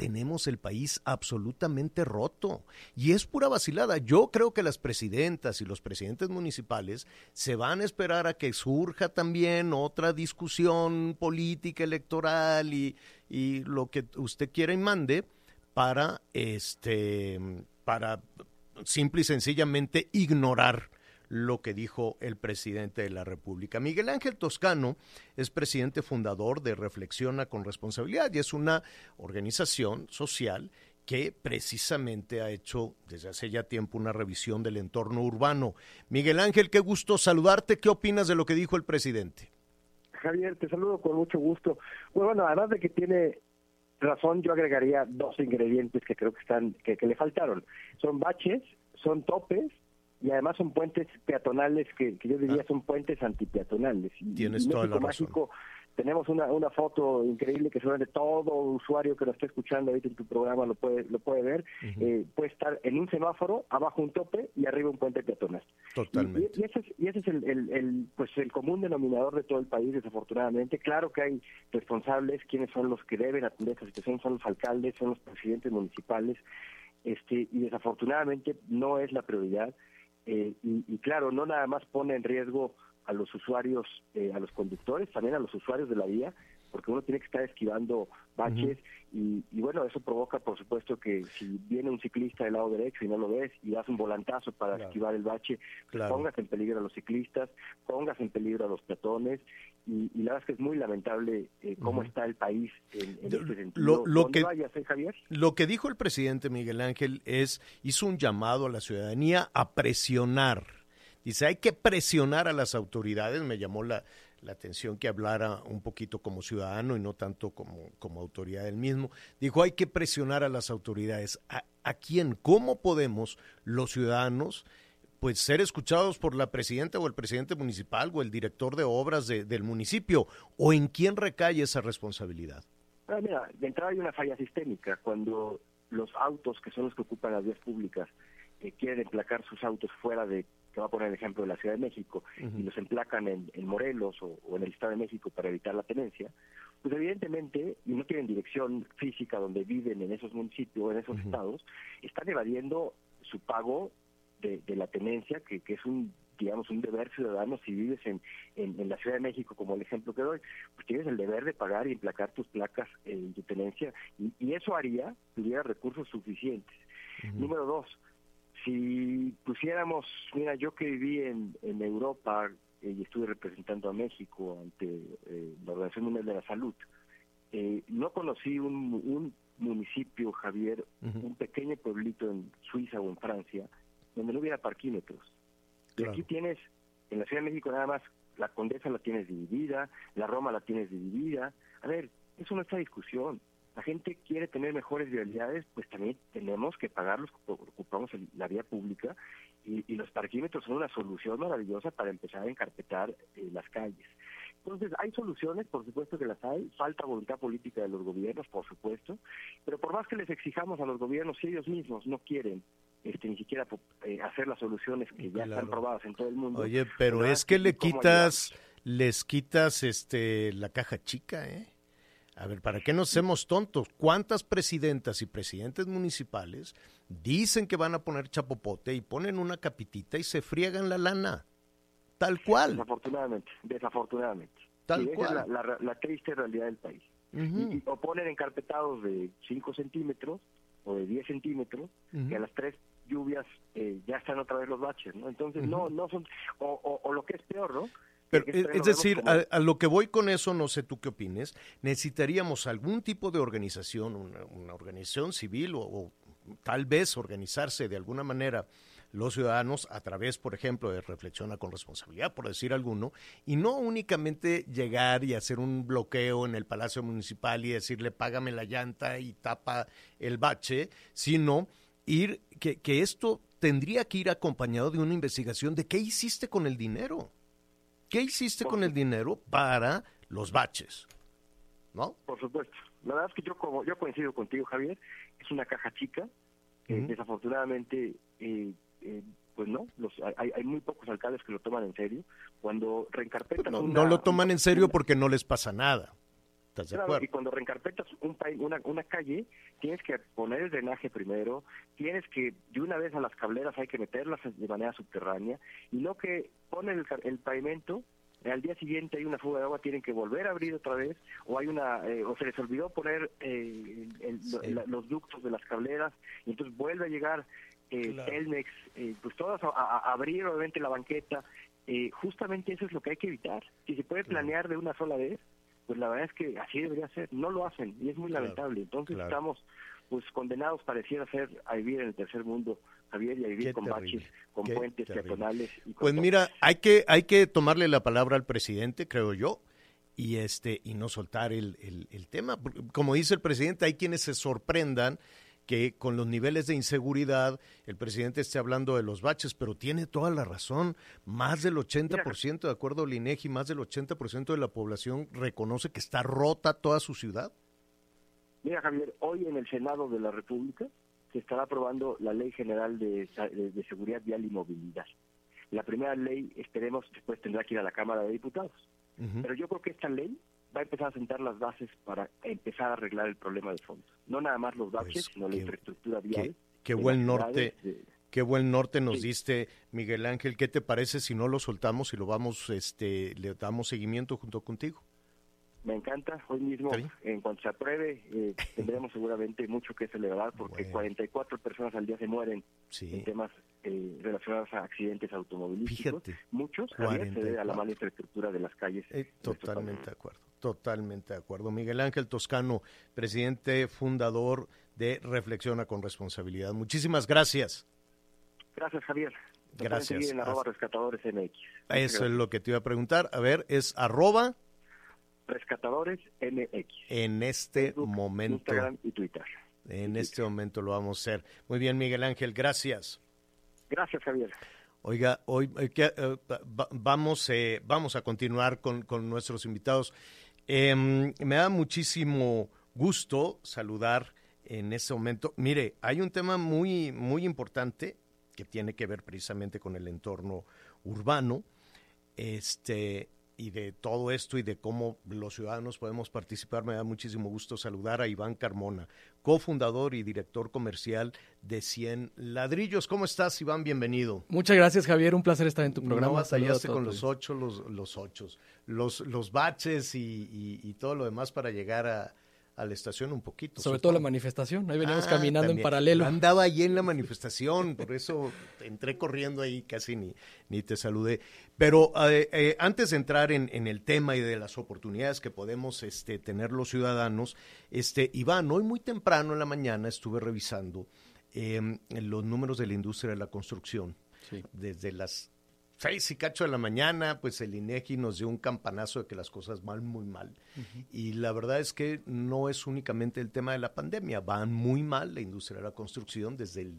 Tenemos el país absolutamente roto y es pura vacilada. Yo creo que las presidentas y los presidentes municipales se van a esperar a que surja también otra discusión política electoral y, y lo que usted quiera y mande para, este, para simple y sencillamente ignorar lo que dijo el presidente de la República. Miguel Ángel Toscano es presidente fundador de Reflexiona con Responsabilidad y es una organización social que precisamente ha hecho desde hace ya tiempo una revisión del entorno urbano. Miguel Ángel, qué gusto saludarte. ¿Qué opinas de lo que dijo el presidente? Javier, te saludo con mucho gusto. Bueno, bueno, además de que tiene razón, yo agregaría dos ingredientes que creo que están que, que le faltaron. Son baches, son topes, y además son puentes peatonales que, que yo diría ah. son puentes antipeatonales. Tienes y toda México la razón. Mágico, tenemos una, una foto increíble que seguramente todo usuario que lo esté escuchando ahorita en tu programa lo puede lo puede ver. Uh-huh. Eh, puede estar en un semáforo, abajo un tope y arriba un puente peatonal. Totalmente. Y, y ese es, y ese es el, el, el pues el común denominador de todo el país, desafortunadamente. Claro que hay responsables, quienes son los que deben atender esta situación, son los alcaldes, son los presidentes municipales, este y desafortunadamente no es la prioridad. Eh, y, y claro, no nada más pone en riesgo a los usuarios, eh, a los conductores, también a los usuarios de la vía, porque uno tiene que estar esquivando baches. Uh-huh. y, y bueno, eso provoca, por supuesto, que si viene un ciclista del lado derecho y no lo ves y das un volantazo para claro. esquivar el bache, claro. pongas en peligro a los ciclistas, pongas en peligro a los peatones. Y, y la verdad es que es muy lamentable eh, cómo uh-huh. está el país en, en este sentido. Lo, lo, que, vayas, ¿eh, Javier? Lo que dijo el presidente Miguel Ángel es, hizo un llamado a la ciudadanía a presionar. Dice, hay que presionar a las autoridades. Me llamó la, la atención que hablara un poquito como ciudadano y no tanto como, como autoridad del mismo. Dijo, hay que presionar a las autoridades. ¿A, a quién? ¿Cómo podemos los ciudadanos pues ser escuchados por la presidenta o el presidente municipal o el director de obras de, del municipio? ¿O en quién recae esa responsabilidad? Ah, mira, de entrada hay una falla sistémica. Cuando los autos, que son los que ocupan las vías públicas, eh, quieren emplacar sus autos fuera de, te voy a poner el ejemplo de la Ciudad de México, uh-huh. y los emplacan en, en Morelos o, o en el Estado de México para evitar la tenencia, pues evidentemente, y no tienen dirección física donde viven en esos municipios, en esos uh-huh. estados, están evadiendo su pago de, de la tenencia, que, que es un digamos, un deber ciudadano. Si vives en, en, en la Ciudad de México, como el ejemplo que doy, pues tienes el deber de pagar y emplacar tus placas eh, de tenencia, y, y eso haría que hubiera recursos suficientes. Uh-huh. Número dos, si pusiéramos, mira, yo que viví en, en Europa eh, y estuve representando a México ante eh, la Organización Mundial de la Salud, eh, no conocí un, un municipio, Javier, uh-huh. un pequeño pueblito en Suiza o en Francia, donde no hubiera parquímetros. Claro. Y aquí tienes, en la Ciudad de México nada más, la Condesa la tienes dividida, la Roma la tienes dividida. A ver, eso no está en discusión. La gente quiere tener mejores vialidades, pues también tenemos que pagarlos, ocupamos la vía pública, y, y los parquímetros son una solución maravillosa para empezar a encarpetar eh, las calles. Entonces, hay soluciones, por supuesto que las hay, falta voluntad política de los gobiernos, por supuesto, pero por más que les exijamos a los gobiernos, si ellos mismos no quieren este ni siquiera eh, hacer las soluciones que ya claro. están probadas en todo el mundo. Oye, pero es que le quitas, les quitas este la caja chica, ¿eh? A ver, ¿para qué nos hacemos tontos? ¿Cuántas presidentas y presidentes municipales dicen que van a poner chapopote y ponen una capitita y se friegan la lana? Tal cual. Desafortunadamente, desafortunadamente. Tal y cual. Esa es la, la, la triste realidad del país. Uh-huh. Y, y, o ponen encarpetados de cinco centímetros o de diez centímetros, uh-huh. que a las tres lluvias eh, ya están otra vez los baches, ¿no? Entonces, uh-huh. no no son... O, o, o lo que es peor, ¿no? Pero es, es decir, a, a lo que voy con eso, no sé tú qué opines, necesitaríamos algún tipo de organización, una, una organización civil o, o tal vez organizarse de alguna manera los ciudadanos a través, por ejemplo, de Reflexiona con Responsabilidad, por decir alguno, y no únicamente llegar y hacer un bloqueo en el Palacio Municipal y decirle págame la llanta y tapa el bache, sino ir que, que esto tendría que ir acompañado de una investigación de qué hiciste con el dinero. ¿Qué hiciste con el dinero para los baches? ¿No? Por supuesto. La verdad es que yo como yo coincido contigo, Javier, es una caja chica. Eh, uh-huh. Desafortunadamente, eh, eh, pues no, los, hay, hay muy pocos alcaldes que lo toman en serio. Cuando reencarpetan... No, una, no lo toman en serio porque no les pasa nada. ¿Estás de acuerdo? Y cuando reencarpetas un país, una, una calle, tienes que poner el drenaje primero, tienes que, de una vez a las cableras hay que meterlas de manera subterránea, y no que ponen el, el pavimento, al día siguiente hay una fuga de agua, tienen que volver a abrir otra vez, o hay una eh, o se les olvidó poner eh, el, sí. la, los ductos de las cableras, y entonces vuelve a llegar eh, claro. Telmex, eh, pues todas a, a abrir obviamente la banqueta. Eh, justamente eso es lo que hay que evitar. Si se puede planear claro. de una sola vez, pues la verdad es que así debería ser, no lo hacen y es muy claro, lamentable. Entonces claro. estamos pues condenados, pareciera ser, a vivir en el tercer mundo, Javier, y a vivir qué con terrible, baches, con puentes peatonales. Y con pues todo. Mira, hay que hay que tomarle la palabra al presidente, creo yo, y este y no soltar el, el, el tema. Como dice el presidente, hay quienes se sorprendan que con los niveles de inseguridad el presidente esté hablando de los baches, pero tiene toda la razón. Más del ochenta por ciento, de acuerdo al INEGI, más del ochenta por ciento de la población reconoce que está rota toda su ciudad. Mira, Javier, hoy en el Senado de la República se estará aprobando la Ley General de, de, de Seguridad Vial y Movilidad. La primera ley, esperemos, después tendrá que ir a la Cámara de Diputados. Uh-huh. Pero yo creo que esta ley va a empezar a sentar las bases para empezar a arreglar el problema de fondo. No nada más los baches, pues, sino qué, la infraestructura vial. Qué, qué buen norte, de... qué buen norte nos sí. diste, Miguel Ángel. ¿Qué te parece si no lo soltamos y lo vamos, este, le damos seguimiento junto contigo? Me encanta. Hoy mismo, en cuanto se apruebe, eh, tendremos seguramente mucho que celebrar, porque bueno. cuarenta y cuatro personas al día se mueren sí. en temas eh, relacionados a accidentes automovilísticos. Fíjate, muchos se debe a la mala infraestructura de las calles. Eh, totalmente de acuerdo, totalmente de acuerdo. Miguel Ángel Toscano, presidente fundador de Reflexiona con Responsabilidad. Muchísimas gracias. Gracias, Javier. Gracias. En arroba rescatadores M X. Eso es lo que te iba a preguntar. A ver, es arroba... Rescatadores M X. En este Facebook, momento. Instagram y Twitter. En y este Twitter. Momento lo vamos a hacer. Muy bien, Miguel Ángel, gracias. Gracias, Javier. Oiga, hoy que, uh, vamos, eh, vamos a continuar con, con nuestros invitados. Eh, me da muchísimo gusto saludar en este momento. Mire, hay un tema muy, muy importante que tiene que ver precisamente con el entorno urbano. Este... y de todo esto y de cómo los ciudadanos podemos participar, me da muchísimo gusto saludar a Iván Carmona, cofundador y director comercial de Cien Ladrillos. ¿Cómo estás, Iván? Bienvenido. Muchas gracias, Javier. Un placer estar en tu programa. No batallaste con los ocho, los, los ochos, los, los baches y, y, y todo lo demás para llegar a... a la estación un poquito. Sobre supongo. Todo la manifestación, ahí veníamos ah, caminando también en paralelo. Andaba ahí en la manifestación, por eso entré corriendo ahí, casi ni, ni te saludé. Pero eh, eh, antes de entrar en, en el tema y de las oportunidades que podemos este, tener los ciudadanos, este, Iván, hoy muy temprano en la mañana estuve revisando eh, los números de la industria de la construcción. Sí. Desde las seis y cacho de la mañana, pues el INEGI nos dio un campanazo de que las cosas van muy mal. Uh-huh. Y la verdad es que no es únicamente el tema de la pandemia, van muy mal la industria de la construcción desde el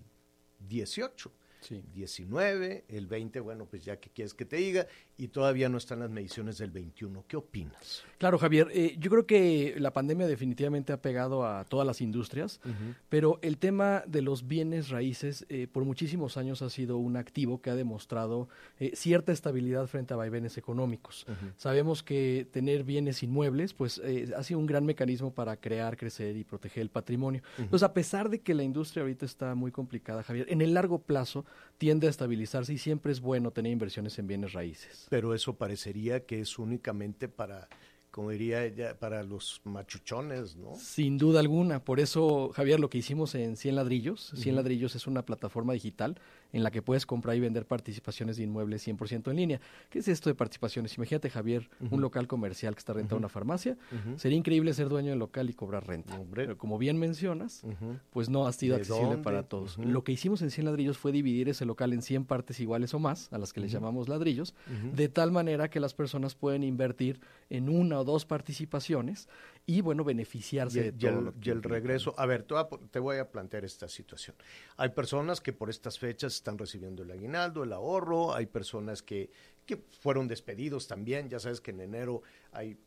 dieciocho, sí. diecinueve, el veinte, bueno, pues ya que quieres que te diga, y todavía no están las mediciones del veintiuno. ¿Qué opinas? Claro, Javier, eh, yo creo que la pandemia definitivamente ha pegado a todas las industrias, uh-huh. pero el tema de los bienes raíces eh, por muchísimos años ha sido un activo que ha demostrado eh, cierta estabilidad frente a vaivenes económicos. Uh-huh. Sabemos que tener bienes inmuebles pues eh, ha sido un gran mecanismo para crear, crecer y proteger el patrimonio. Uh-huh. Entonces, a pesar de que la industria ahorita está muy complicada, Javier, en el largo plazo tiende a estabilizarse y siempre es bueno tener inversiones en bienes raíces. Pero eso parecería que es únicamente para... como diría ella, para los machuchones, ¿no? Sin duda alguna. Por eso, Javier, lo que hicimos en Cien Ladrillos, Cien uh-huh. Ladrillos es una plataforma digital en la que puedes comprar y vender participaciones de inmuebles cien por ciento en línea. ¿Qué es esto de participaciones? Imagínate, Javier, uh-huh. un local comercial que está rentado uh-huh. una farmacia. Uh-huh. Sería increíble ser dueño del local y cobrar renta. Hombre. Pero como bien mencionas, uh-huh. pues no ha sido accesible dónde? Para todos. Uh-huh. Lo que hicimos en Cien Ladrillos fue dividir ese local en cien partes iguales o más, a las que uh-huh. les llamamos ladrillos, uh-huh. de tal manera que las personas pueden invertir en una o dos participaciones y, bueno, beneficiarse y el, de todo. Y el, lo que y el regreso. A ver, te voy a plantear esta situación. Hay personas que por estas fechas están recibiendo el aguinaldo, el ahorro, hay personas que, que fueron despedidos también, ya sabes que en enero hay,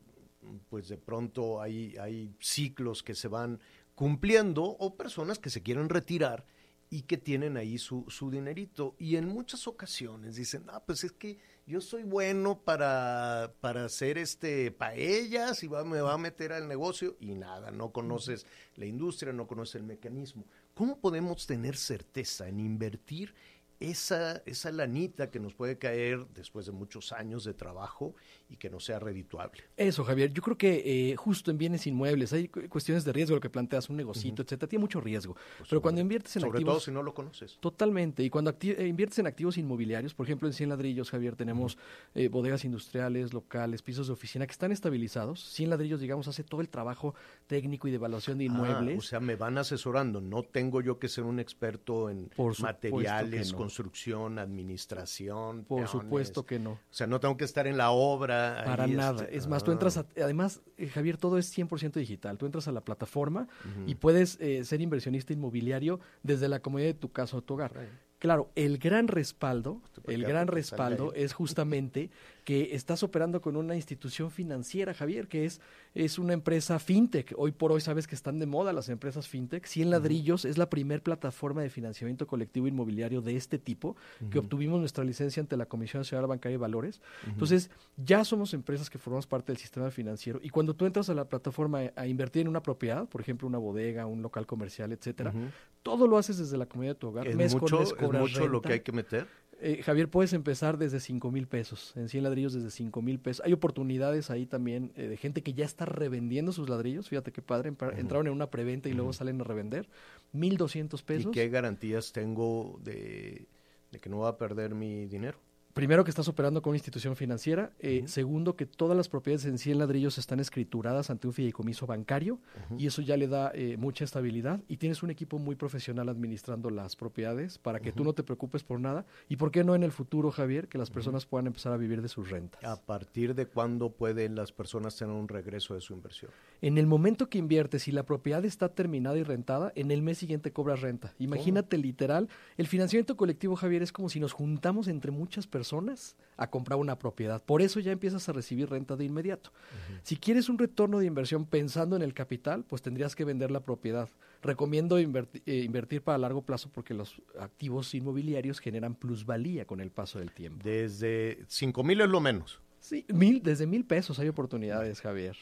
pues de pronto hay, hay ciclos que se van cumpliendo o personas que se quieren retirar y que tienen ahí su, su dinerito y en muchas ocasiones dicen, ah, pues es que yo soy bueno para, para hacer este paellas y va, me va a meter al negocio y nada, no conoces la industria, no conoces el mecanismo. ¿Cómo podemos tener certeza en invertir esa, esa lanita que nos puede caer después de muchos años de trabajo y que no sea redituable? Eso, Javier, yo creo que eh, justo en bienes inmuebles hay cuestiones de riesgo, lo que planteas, un negocito, uh-huh. etcétera, tiene mucho riesgo, pues pero sobre, cuando inviertes en sobre activos... Sobre todo si no lo conoces. Totalmente, y cuando acti- inviertes en activos inmobiliarios, por ejemplo en Cien Ladrillos, Javier, tenemos uh-huh. eh, bodegas industriales, locales, pisos de oficina que están estabilizados. Cien Ladrillos, digamos, hace todo el trabajo técnico y de evaluación de inmuebles. Ah, o sea, me van asesorando, no tengo yo que ser un experto en por materiales, no. Construcción, administración. Por peones. Supuesto que no. O sea, no tengo que estar en la obra. Para nada. Este. Es más, ah. tú entras, a, además, eh, Javier, todo es cien por ciento digital. Tú entras a la plataforma uh-huh. y puedes eh, ser inversionista inmobiliario desde la comodidad de tu casa o tu hogar. Right. Claro, el gran respaldo, el gran respaldo es justamente que estás operando con una institución financiera, Javier, que es, es una empresa fintech. Hoy por hoy sabes que están de moda las empresas fintech. Cien Ladrillos uh-huh. es la primer plataforma de financiamiento colectivo inmobiliario de este tipo, uh-huh. que obtuvimos nuestra licencia ante la Comisión Nacional Bancaria y Valores. Uh-huh. Entonces, ya somos empresas que formamos parte del sistema financiero y cuando tú entras a la plataforma a invertir en una propiedad, por ejemplo, una bodega, un local comercial, etcétera, uh-huh. todo lo haces desde la comunidad de tu hogar, mes con mes con mucho renta. Lo que hay que meter. Eh, Javier, puedes empezar desde cinco mil pesos, en Cien Ladrillos desde cinco mil pesos. Hay oportunidades ahí también eh, de gente que ya está revendiendo sus ladrillos. Fíjate qué padre, uh-huh. entraron en una preventa y uh-huh. luego salen a revender. Mil doscientos pesos. ¿Y qué garantías tengo de, de que no va a perder mi dinero? Primero, que estás operando con una institución financiera. Eh, uh-huh. Segundo, que todas las propiedades en Cien Ladrillos están escrituradas ante un fideicomiso bancario uh-huh. y eso ya le da eh, mucha estabilidad. Y tienes un equipo muy profesional administrando las propiedades para que uh-huh. tú no te preocupes por nada. Y por qué no en el futuro, Javier, que las personas uh-huh. puedan empezar a vivir de sus rentas. ¿A partir de cuándo pueden las personas tener un regreso de su inversión? En el momento que inviertes y la propiedad está terminada y rentada, en el mes siguiente cobras renta. Imagínate, oh. literal, el financiamiento colectivo, Javier, es como si nos juntamos entre muchas personas personas a comprar una propiedad. Por eso ya empiezas a recibir renta de inmediato. Uh-huh. Si quieres un retorno de inversión pensando en el capital, pues tendrías que vender la propiedad. Recomiendo invertir, eh, invertir para largo plazo porque los activos inmobiliarios generan plusvalía con el paso del tiempo. Desde cinco mil es lo menos. Sí, mil, desde mil pesos hay oportunidades, Javier.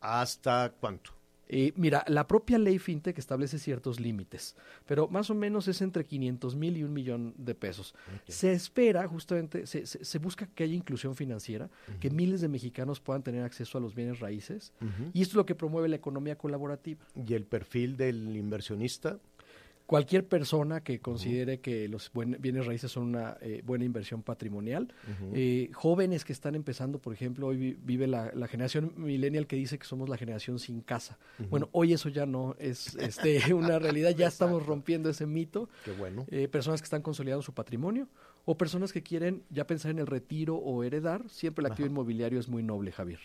¿Hasta cuánto? Eh, mira, la propia ley fintech establece ciertos límites, pero más o menos es entre quinientos mil y un millón de pesos. Okay. Se espera, justamente, se, se, se busca que haya inclusión financiera, uh-huh. que miles de mexicanos puedan tener acceso a los bienes raíces, uh-huh. y esto es lo que promueve la economía colaborativa. ¿Y el perfil del inversionista? Cualquier persona que considere uh-huh. que los buen, bienes raíces son una eh, buena inversión patrimonial. Uh-huh. Eh, jóvenes que están empezando, por ejemplo, hoy vive la, la generación millennial que dice que somos la generación sin casa. Uh-huh. Bueno, hoy eso ya no es este, una realidad, ya estamos rompiendo ese mito. Qué bueno. Eh, personas que están consolidando su patrimonio o personas que quieren ya pensar en el retiro o heredar. Siempre el activo uh-huh. inmobiliario es muy noble, Javier.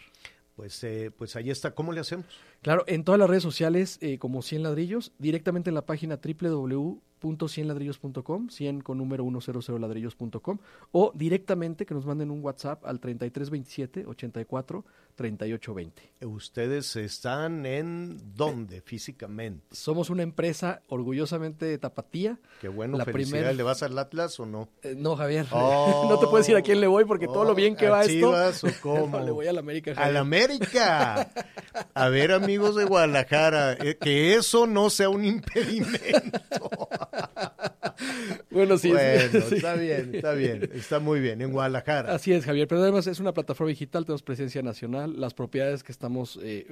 Pues, eh, pues ahí está. ¿Cómo le hacemos? Claro, en todas las redes sociales eh, como Cien Ladrillos, directamente en la página doble u doble u doble u punto cien ladrillos punto com, cien con número uno cero cero ladrillos punto com, o directamente que nos manden un WhatsApp al treinta y tres veintisiete ochenta y cuatro treinta y ocho veinte. ¿Ustedes están en dónde físicamente? Somos una empresa orgullosamente tapatía. Qué bueno, la felicidad. Primer... ¿Le vas al Atlas o no? Eh, no, Javier. Oh, no te puedes decir a quién le voy porque oh, todo lo bien que va Chivas, esto. ¿O cómo? No, le voy a la América, Javier. ¡A la América! A ver, amigos de Guadalajara, eh, que eso no sea un impedimento. Bueno, sí. Bueno, sí. Está bien, está bien, está muy bien, en Guadalajara. Así es, Javier, pero además es una plataforma digital, tenemos presencia nacional, las propiedades que estamos eh,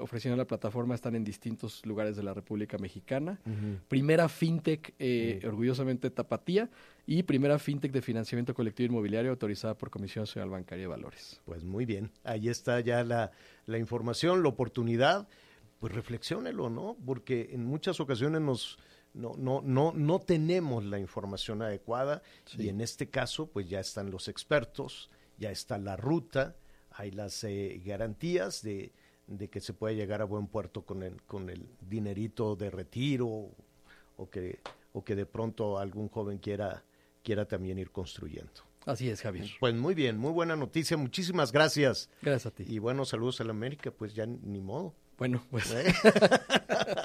ofreciendo en la plataforma están en distintos lugares de la República Mexicana, uh-huh. primera fintech, eh, uh-huh. orgullosamente tapatía, y primera fintech de financiamiento colectivo inmobiliario autorizada por Comisión Nacional Bancaria de Valores. Pues muy bien, ahí está ya la, la información, la oportunidad, pues reflexiónelo, ¿no? Porque en muchas ocasiones nos... No, no, no, no tenemos la información adecuada, sí. y en este caso, pues ya están los expertos, ya está la ruta, hay las eh, garantías de, de que se puede llegar a buen puerto con el, con el dinerito de retiro, o que, o que de pronto algún joven quiera, quiera también ir construyendo. Así es, Javier. Pues muy bien, muy buena noticia, muchísimas gracias. Gracias a ti. Y bueno, saludos a la América, pues ya ni modo. Bueno, pues ¿Eh?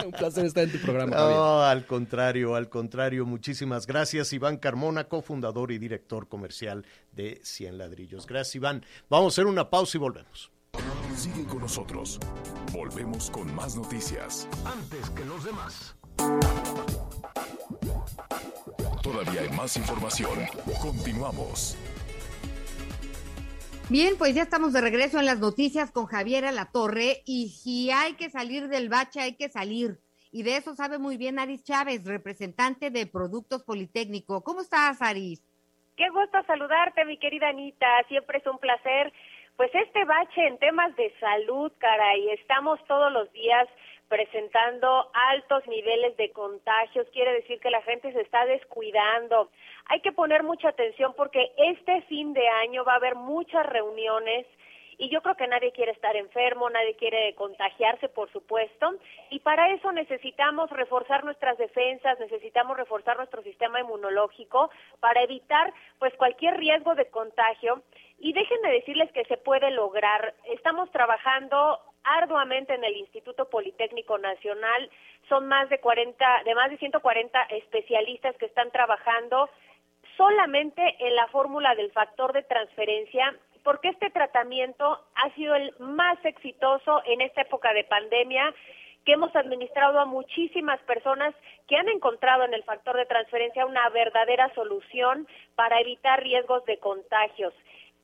un placer estar en tu programa. No, Javier. al contrario, al contrario, muchísimas gracias, Iván Carmona, cofundador y director comercial de Cien Ladrillos. Gracias, Iván. Vamos a hacer una pausa y volvemos. Siguen con nosotros. Volvemos con más noticias. Antes que los demás. Todavía hay más información. Continuamos. Bien, pues ya estamos de regreso en las noticias con Javier Alatorre, y si hay que salir del bache, hay que salir, y de eso sabe muy bien Aris Chávez, representante de Productos Politécnico. ¿Cómo estás, Aris? Qué gusto saludarte, mi querida Anita, siempre es un placer. Pues este bache en temas de salud, caray, estamos todos los días presentando altos niveles de contagios, quiere decir que la gente se está descuidando. Hay que poner mucha atención porque este fin de año va a haber muchas reuniones y yo creo que nadie quiere estar enfermo, nadie quiere contagiarse, por supuesto, y para eso necesitamos reforzar nuestras defensas, necesitamos reforzar nuestro sistema inmunológico para evitar pues cualquier riesgo de contagio. Y déjenme decirles que se puede lograr. Estamos trabajando arduamente en el Instituto Politécnico Nacional. Son más de cuarenta, de más de ciento cuarenta especialistas que están trabajando solamente en la fórmula del factor de transferencia, porque este tratamiento ha sido el más exitoso en esta época de pandemia, que hemos administrado a muchísimas personas que han encontrado en el factor de transferencia una verdadera solución para evitar riesgos de contagios.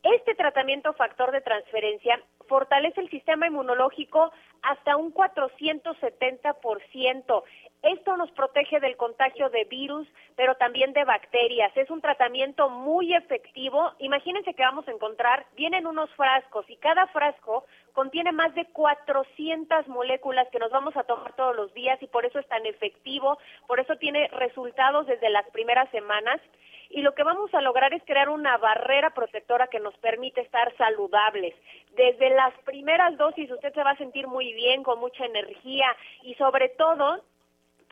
Este tratamiento factor de transferencia fortalece el sistema inmunológico hasta un cuatrocientos setenta por ciento. Esto nos protege del contagio de virus, pero también de bacterias. Es un tratamiento muy efectivo. Imagínense que vamos a encontrar, vienen unos frascos y cada frasco contiene más de cuatrocientas moléculas que nos vamos a tomar todos los días y por eso es tan efectivo, por eso tiene resultados desde las primeras semanas. Y lo que vamos a lograr es crear una barrera protectora que nos permite estar saludables. Desde las primeras dosis usted se va a sentir muy bien, con mucha energía y sobre todo,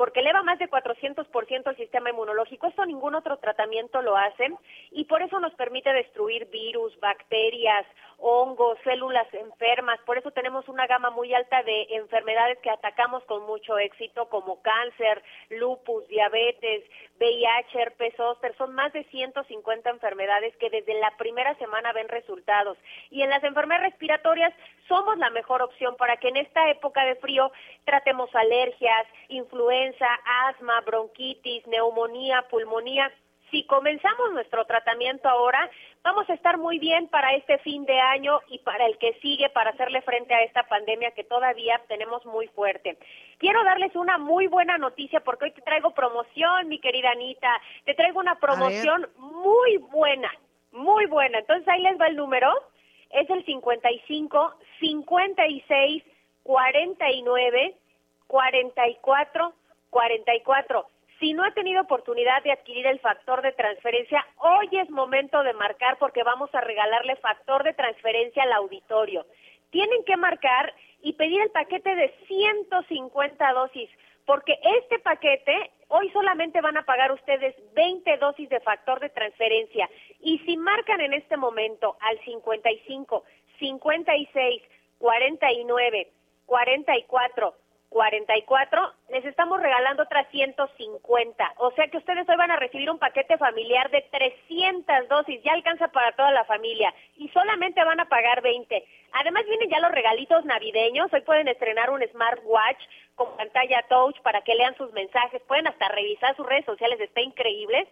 porque eleva más de cuatrocientos por ciento el sistema inmunológico. Esto ningún otro tratamiento lo hace y por eso nos permite destruir virus, bacterias, hongos, células enfermas. Por eso tenemos una gama muy alta de enfermedades que atacamos con mucho éxito, como cáncer, lupus, diabetes, V I H, herpes zóster. Son más de ciento cincuenta enfermedades que desde la primera semana ven resultados. Y en las enfermedades respiratorias somos la mejor opción para que en esta época de frío tratemos alergias, influenza, asma, bronquitis, neumonía, pulmonía. Si comenzamos nuestro tratamiento ahora, vamos a estar muy bien para este fin de año y para el que sigue, para hacerle frente a esta pandemia que todavía tenemos muy fuerte. Quiero darles una muy buena noticia porque hoy te traigo promoción, mi querida Anita. Te traigo una promoción muy buena, muy buena. Entonces ahí les va el número. Es el cincuenta y cinco, cincuenta y seis, cuarenta y nueve, cuarenta y cuatro, cuarenta y cuatro. Si no ha tenido oportunidad de adquirir el factor de transferencia, hoy es momento de marcar porque vamos a regalarle factor de transferencia al auditorio. Tienen que marcar y pedir el paquete de ciento cincuenta dosis, porque este paquete, hoy solamente van a pagar ustedes veinte dosis de factor de transferencia. Y si marcan en este momento al cincuenta y cinco, cincuenta y seis, cuarenta y nueve, cuarenta y cuatro, cuarenta y cuatro, les estamos regalando otras ciento cincuenta. O sea que ustedes hoy van a recibir un paquete familiar de trescientas dosis. Ya alcanza para toda la familia. Y solamente van a pagar veinte. Además vienen ya los regalitos navideños. Hoy pueden estrenar un smartwatch con pantalla touch para que lean sus mensajes. Pueden hasta revisar sus redes sociales. Está increíble.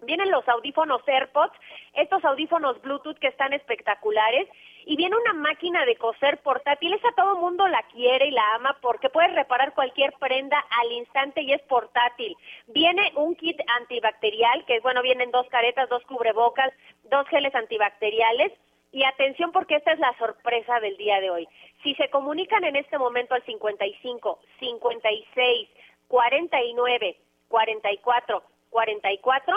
Vienen los audífonos AirPods, estos audífonos Bluetooth que están espectaculares, y viene una máquina de coser portátil. Esa todo el mundo la quiere y la ama porque puedes reparar cualquier prenda al instante y es portátil. Viene un kit antibacterial, que bueno, vienen dos caretas, dos cubrebocas, dos geles antibacteriales. Y atención porque esta es la sorpresa del día de hoy. Si se comunican en este momento al cincuenta y cinco, cincuenta y seis, cuarenta y nueve, cuarenta y cuatro, cuarenta y cuatro,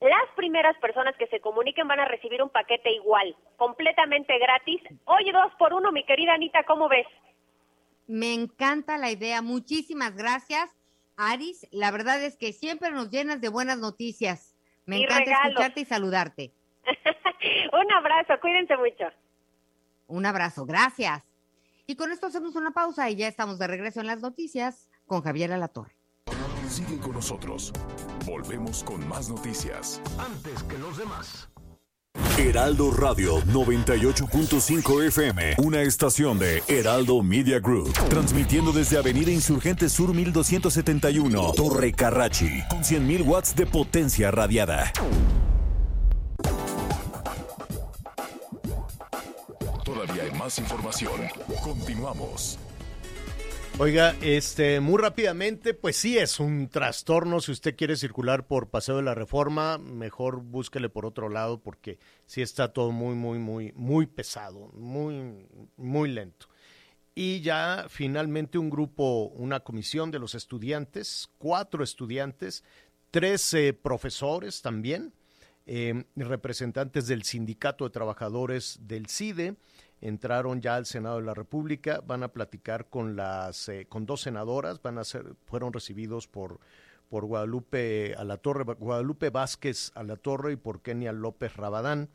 las primeras personas que se comuniquen van a recibir un paquete igual, completamente gratis. Oye, dos por uno, mi querida Anita, ¿cómo ves? Me encanta la idea. Muchísimas gracias, Aris. La verdad es que siempre nos llenas de buenas noticias. Me y encanta regalos. Escucharte y saludarte. Un abrazo, cuídense mucho. Un abrazo, gracias. Y con esto hacemos una pausa y ya estamos de regreso en las noticias con Javier Alatorre. Sigue con nosotros. Volvemos con más noticias. Antes que los demás. Heraldo Radio noventa y ocho punto cinco F M, una estación de Heraldo Media Group, transmitiendo desde Avenida Insurgentes Sur mil doscientos setenta y uno, Torre Carracci, con cien mil watts de potencia radiada. Todavía hay más información. Continuamos. Oiga, este, muy rápidamente, pues sí es un trastorno. Si usted quiere circular por Paseo de la Reforma, mejor búsquele por otro lado porque sí está todo muy, muy, muy, muy pesado, muy, muy lento. Y ya finalmente un grupo, una comisión de los estudiantes, cuatro estudiantes, trece profesores también, eh, representantes del Sindicato de Trabajadores del CIDE, entraron ya al Senado de la República, van a platicar con las eh, con dos senadoras, van a ser, fueron recibidos por, por Guadalupe Alatorre, Guadalupe Vázquez Alatorre y por Kenia López Rabadán,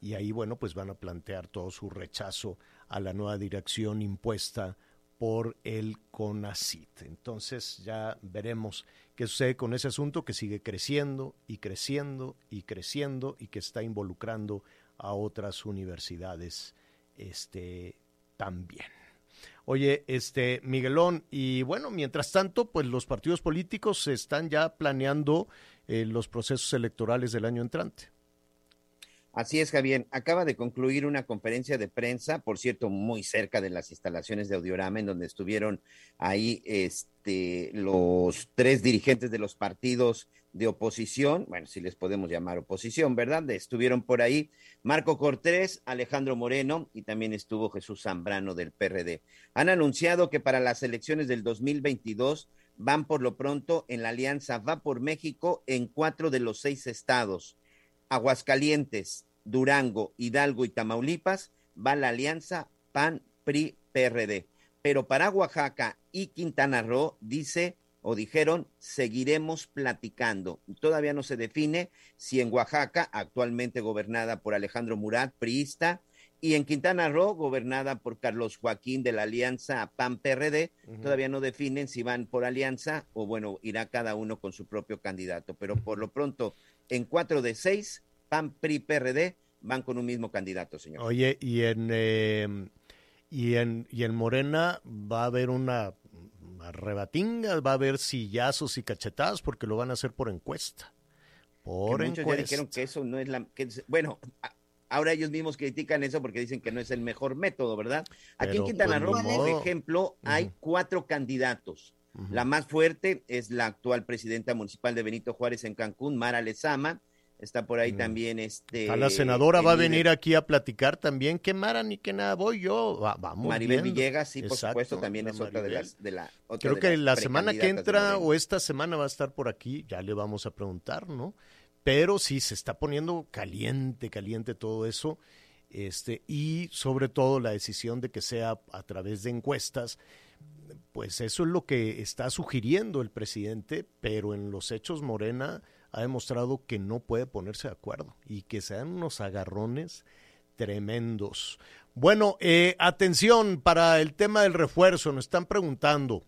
y ahí bueno pues van a plantear todo su rechazo a la nueva dirección impuesta por el Conacyt. Entonces ya veremos qué sucede con ese asunto que sigue creciendo y creciendo y creciendo y que está involucrando a otras universidades. Este también. Oye, este Miguelón, y bueno, mientras tanto, pues los partidos políticos están ya planeando eh, los procesos electorales del año entrante. Así es, Javier. Acaba de concluir una conferencia de prensa, por cierto, muy cerca de las instalaciones de Audiorama, en donde estuvieron ahí este, los tres dirigentes de los partidos de oposición, bueno, si les podemos llamar oposición, ¿verdad? Estuvieron por ahí Marco Cortés, Alejandro Moreno y también estuvo Jesús Zambrano del P R D. Han anunciado que para las elecciones del dos mil veintidós van por lo pronto en la alianza Va por México en cuatro de los seis estados. Aguascalientes, Durango, Hidalgo y Tamaulipas va la alianza P A N P R I P R D, pero para Oaxaca y Quintana Roo dice o dijeron, seguiremos platicando. Todavía no se define si en Oaxaca, actualmente gobernada por Alejandro Murat, priista, y en Quintana Roo, gobernada por Carlos Joaquín de la alianza P A N P R D, uh-huh. todavía no definen si van por alianza o, bueno, irá cada uno con su propio candidato. Pero por lo pronto, en cuatro de seis, P A N P R I P R D van con un mismo candidato, señor. Oye, y en, eh, y en, y en Morena va a haber una rebatinga, va a haber sillazos y cachetadas porque lo van a hacer por encuesta. Por encuesta. Muchos ya dijeron que eso no es la... Que, bueno... Ahora ellos mismos critican eso porque dicen que no es el mejor método, ¿verdad? Aquí Pero en Quintana Roo, por ejemplo, hay uh-huh. cuatro candidatos. Uh-huh. La más fuerte es la actual presidenta municipal de Benito Juárez en Cancún, Mara Lezama. Está por ahí uh-huh. también este... A la senadora va a venir aquí a platicar también. Que Mara ni que nada voy yo. Va, vamos Maribel viendo. Villegas, sí, Exacto, por supuesto, también es Maribel. otra de las... De la, otra Creo de que la semana que entra o esta semana va a estar por aquí. Ya le vamos a preguntar, ¿no? Pero sí, se está poniendo caliente, caliente todo eso, este, y sobre todo la decisión de que sea a través de encuestas, pues eso es lo que está sugiriendo el presidente, pero en los hechos Morena ha demostrado que no puede ponerse de acuerdo y que se dan unos agarrones tremendos. Bueno, eh, atención para el tema del refuerzo, nos están preguntando.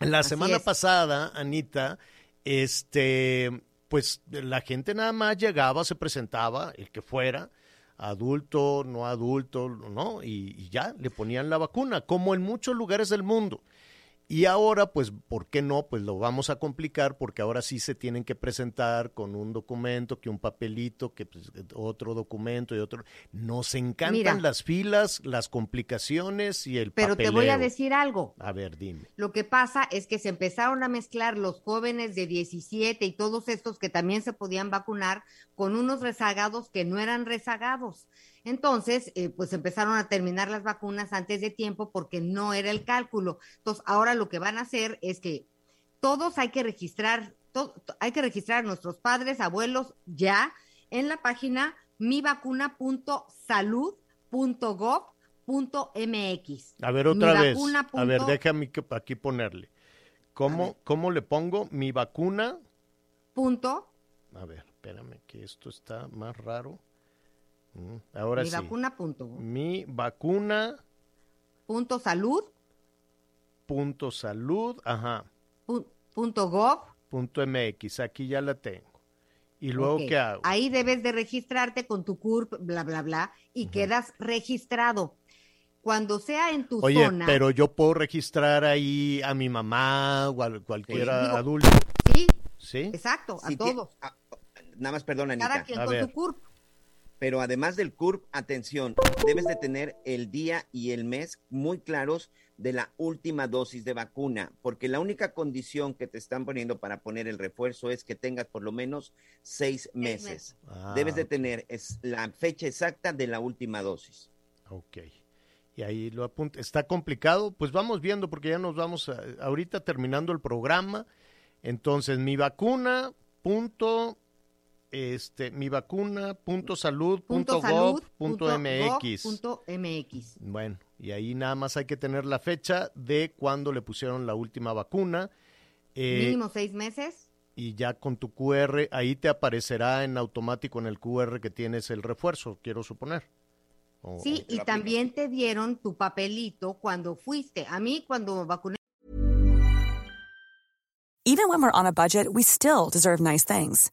La Así semana es. pasada, Anita, este... pues la gente nada más llegaba, se presentaba, el que fuera, adulto, no adulto, ¿no? Y, y ya le ponían la vacuna, como en muchos lugares del mundo. Y ahora, pues, ¿por qué no? Pues lo vamos a complicar porque ahora sí se tienen que presentar con un documento, que un papelito, que pues, otro documento y otro. Nos encantan Mira, las filas, las complicaciones y el papeleo. Pero te voy a decir algo. A ver, dime. Lo que pasa es que se empezaron a mezclar los jóvenes de diecisiete y todos estos que también se podían vacunar con unos rezagados que no eran rezagados. Entonces, eh, pues empezaron a terminar las vacunas antes de tiempo porque no era el cálculo. Entonces, ahora lo que van a hacer es que todos hay que registrar, to- hay que registrar a nuestros padres, abuelos, ya en la página mi vacuna punto salud punto gov punto m x. A ver, otra mi vez, vacuna. a ver, déjame aquí ponerle. ¿Cómo, ¿cómo le pongo mi vacuna? Punto. A ver, espérame que esto está más raro. Ahora mi sí. vacuna punto. Mi vacuna punto salud punto salud ajá P- punto gov punto mx. Aquí ya la tengo. Y luego okay. ¿qué hago? Ahí debes de registrarte con tu C U R P, bla bla bla, y uh-huh. quedas registrado. Cuando sea en tu Oye, zona. Oye, pero yo puedo registrar ahí a mi mamá o a cualquier sí, adulto. Sí, sí, exacto, a sí, todos. Que, a, nada más, perdón, Anita. Cada quien a con ver. tu C U R P. Pero además del C U R P, atención, debes de tener el día y el mes muy claros de la última dosis de vacuna, porque la única condición que te están poniendo para poner el refuerzo es que tengas por lo menos seis meses. Ah, debes de tener es la fecha exacta de la última dosis. Ok, y ahí lo apunto. ¿Está complicado? Pues vamos viendo, porque ya nos vamos a, ahorita terminando el programa. Entonces, mi vacuna, punto... Este, mi vacuna punto salud punto gov punto mx. mx. Bueno, y ahí nada más hay que tener la fecha de cuando le pusieron la última vacuna. Eh, Mínimo seis meses. Y ya con tu Q R, ahí te aparecerá en automático en el Q R que tienes el refuerzo, quiero suponer. O, sí, o y también te dieron tu papelito cuando fuiste. A mí cuando vacuné. Even when we're on a budget, we still deserve nice things.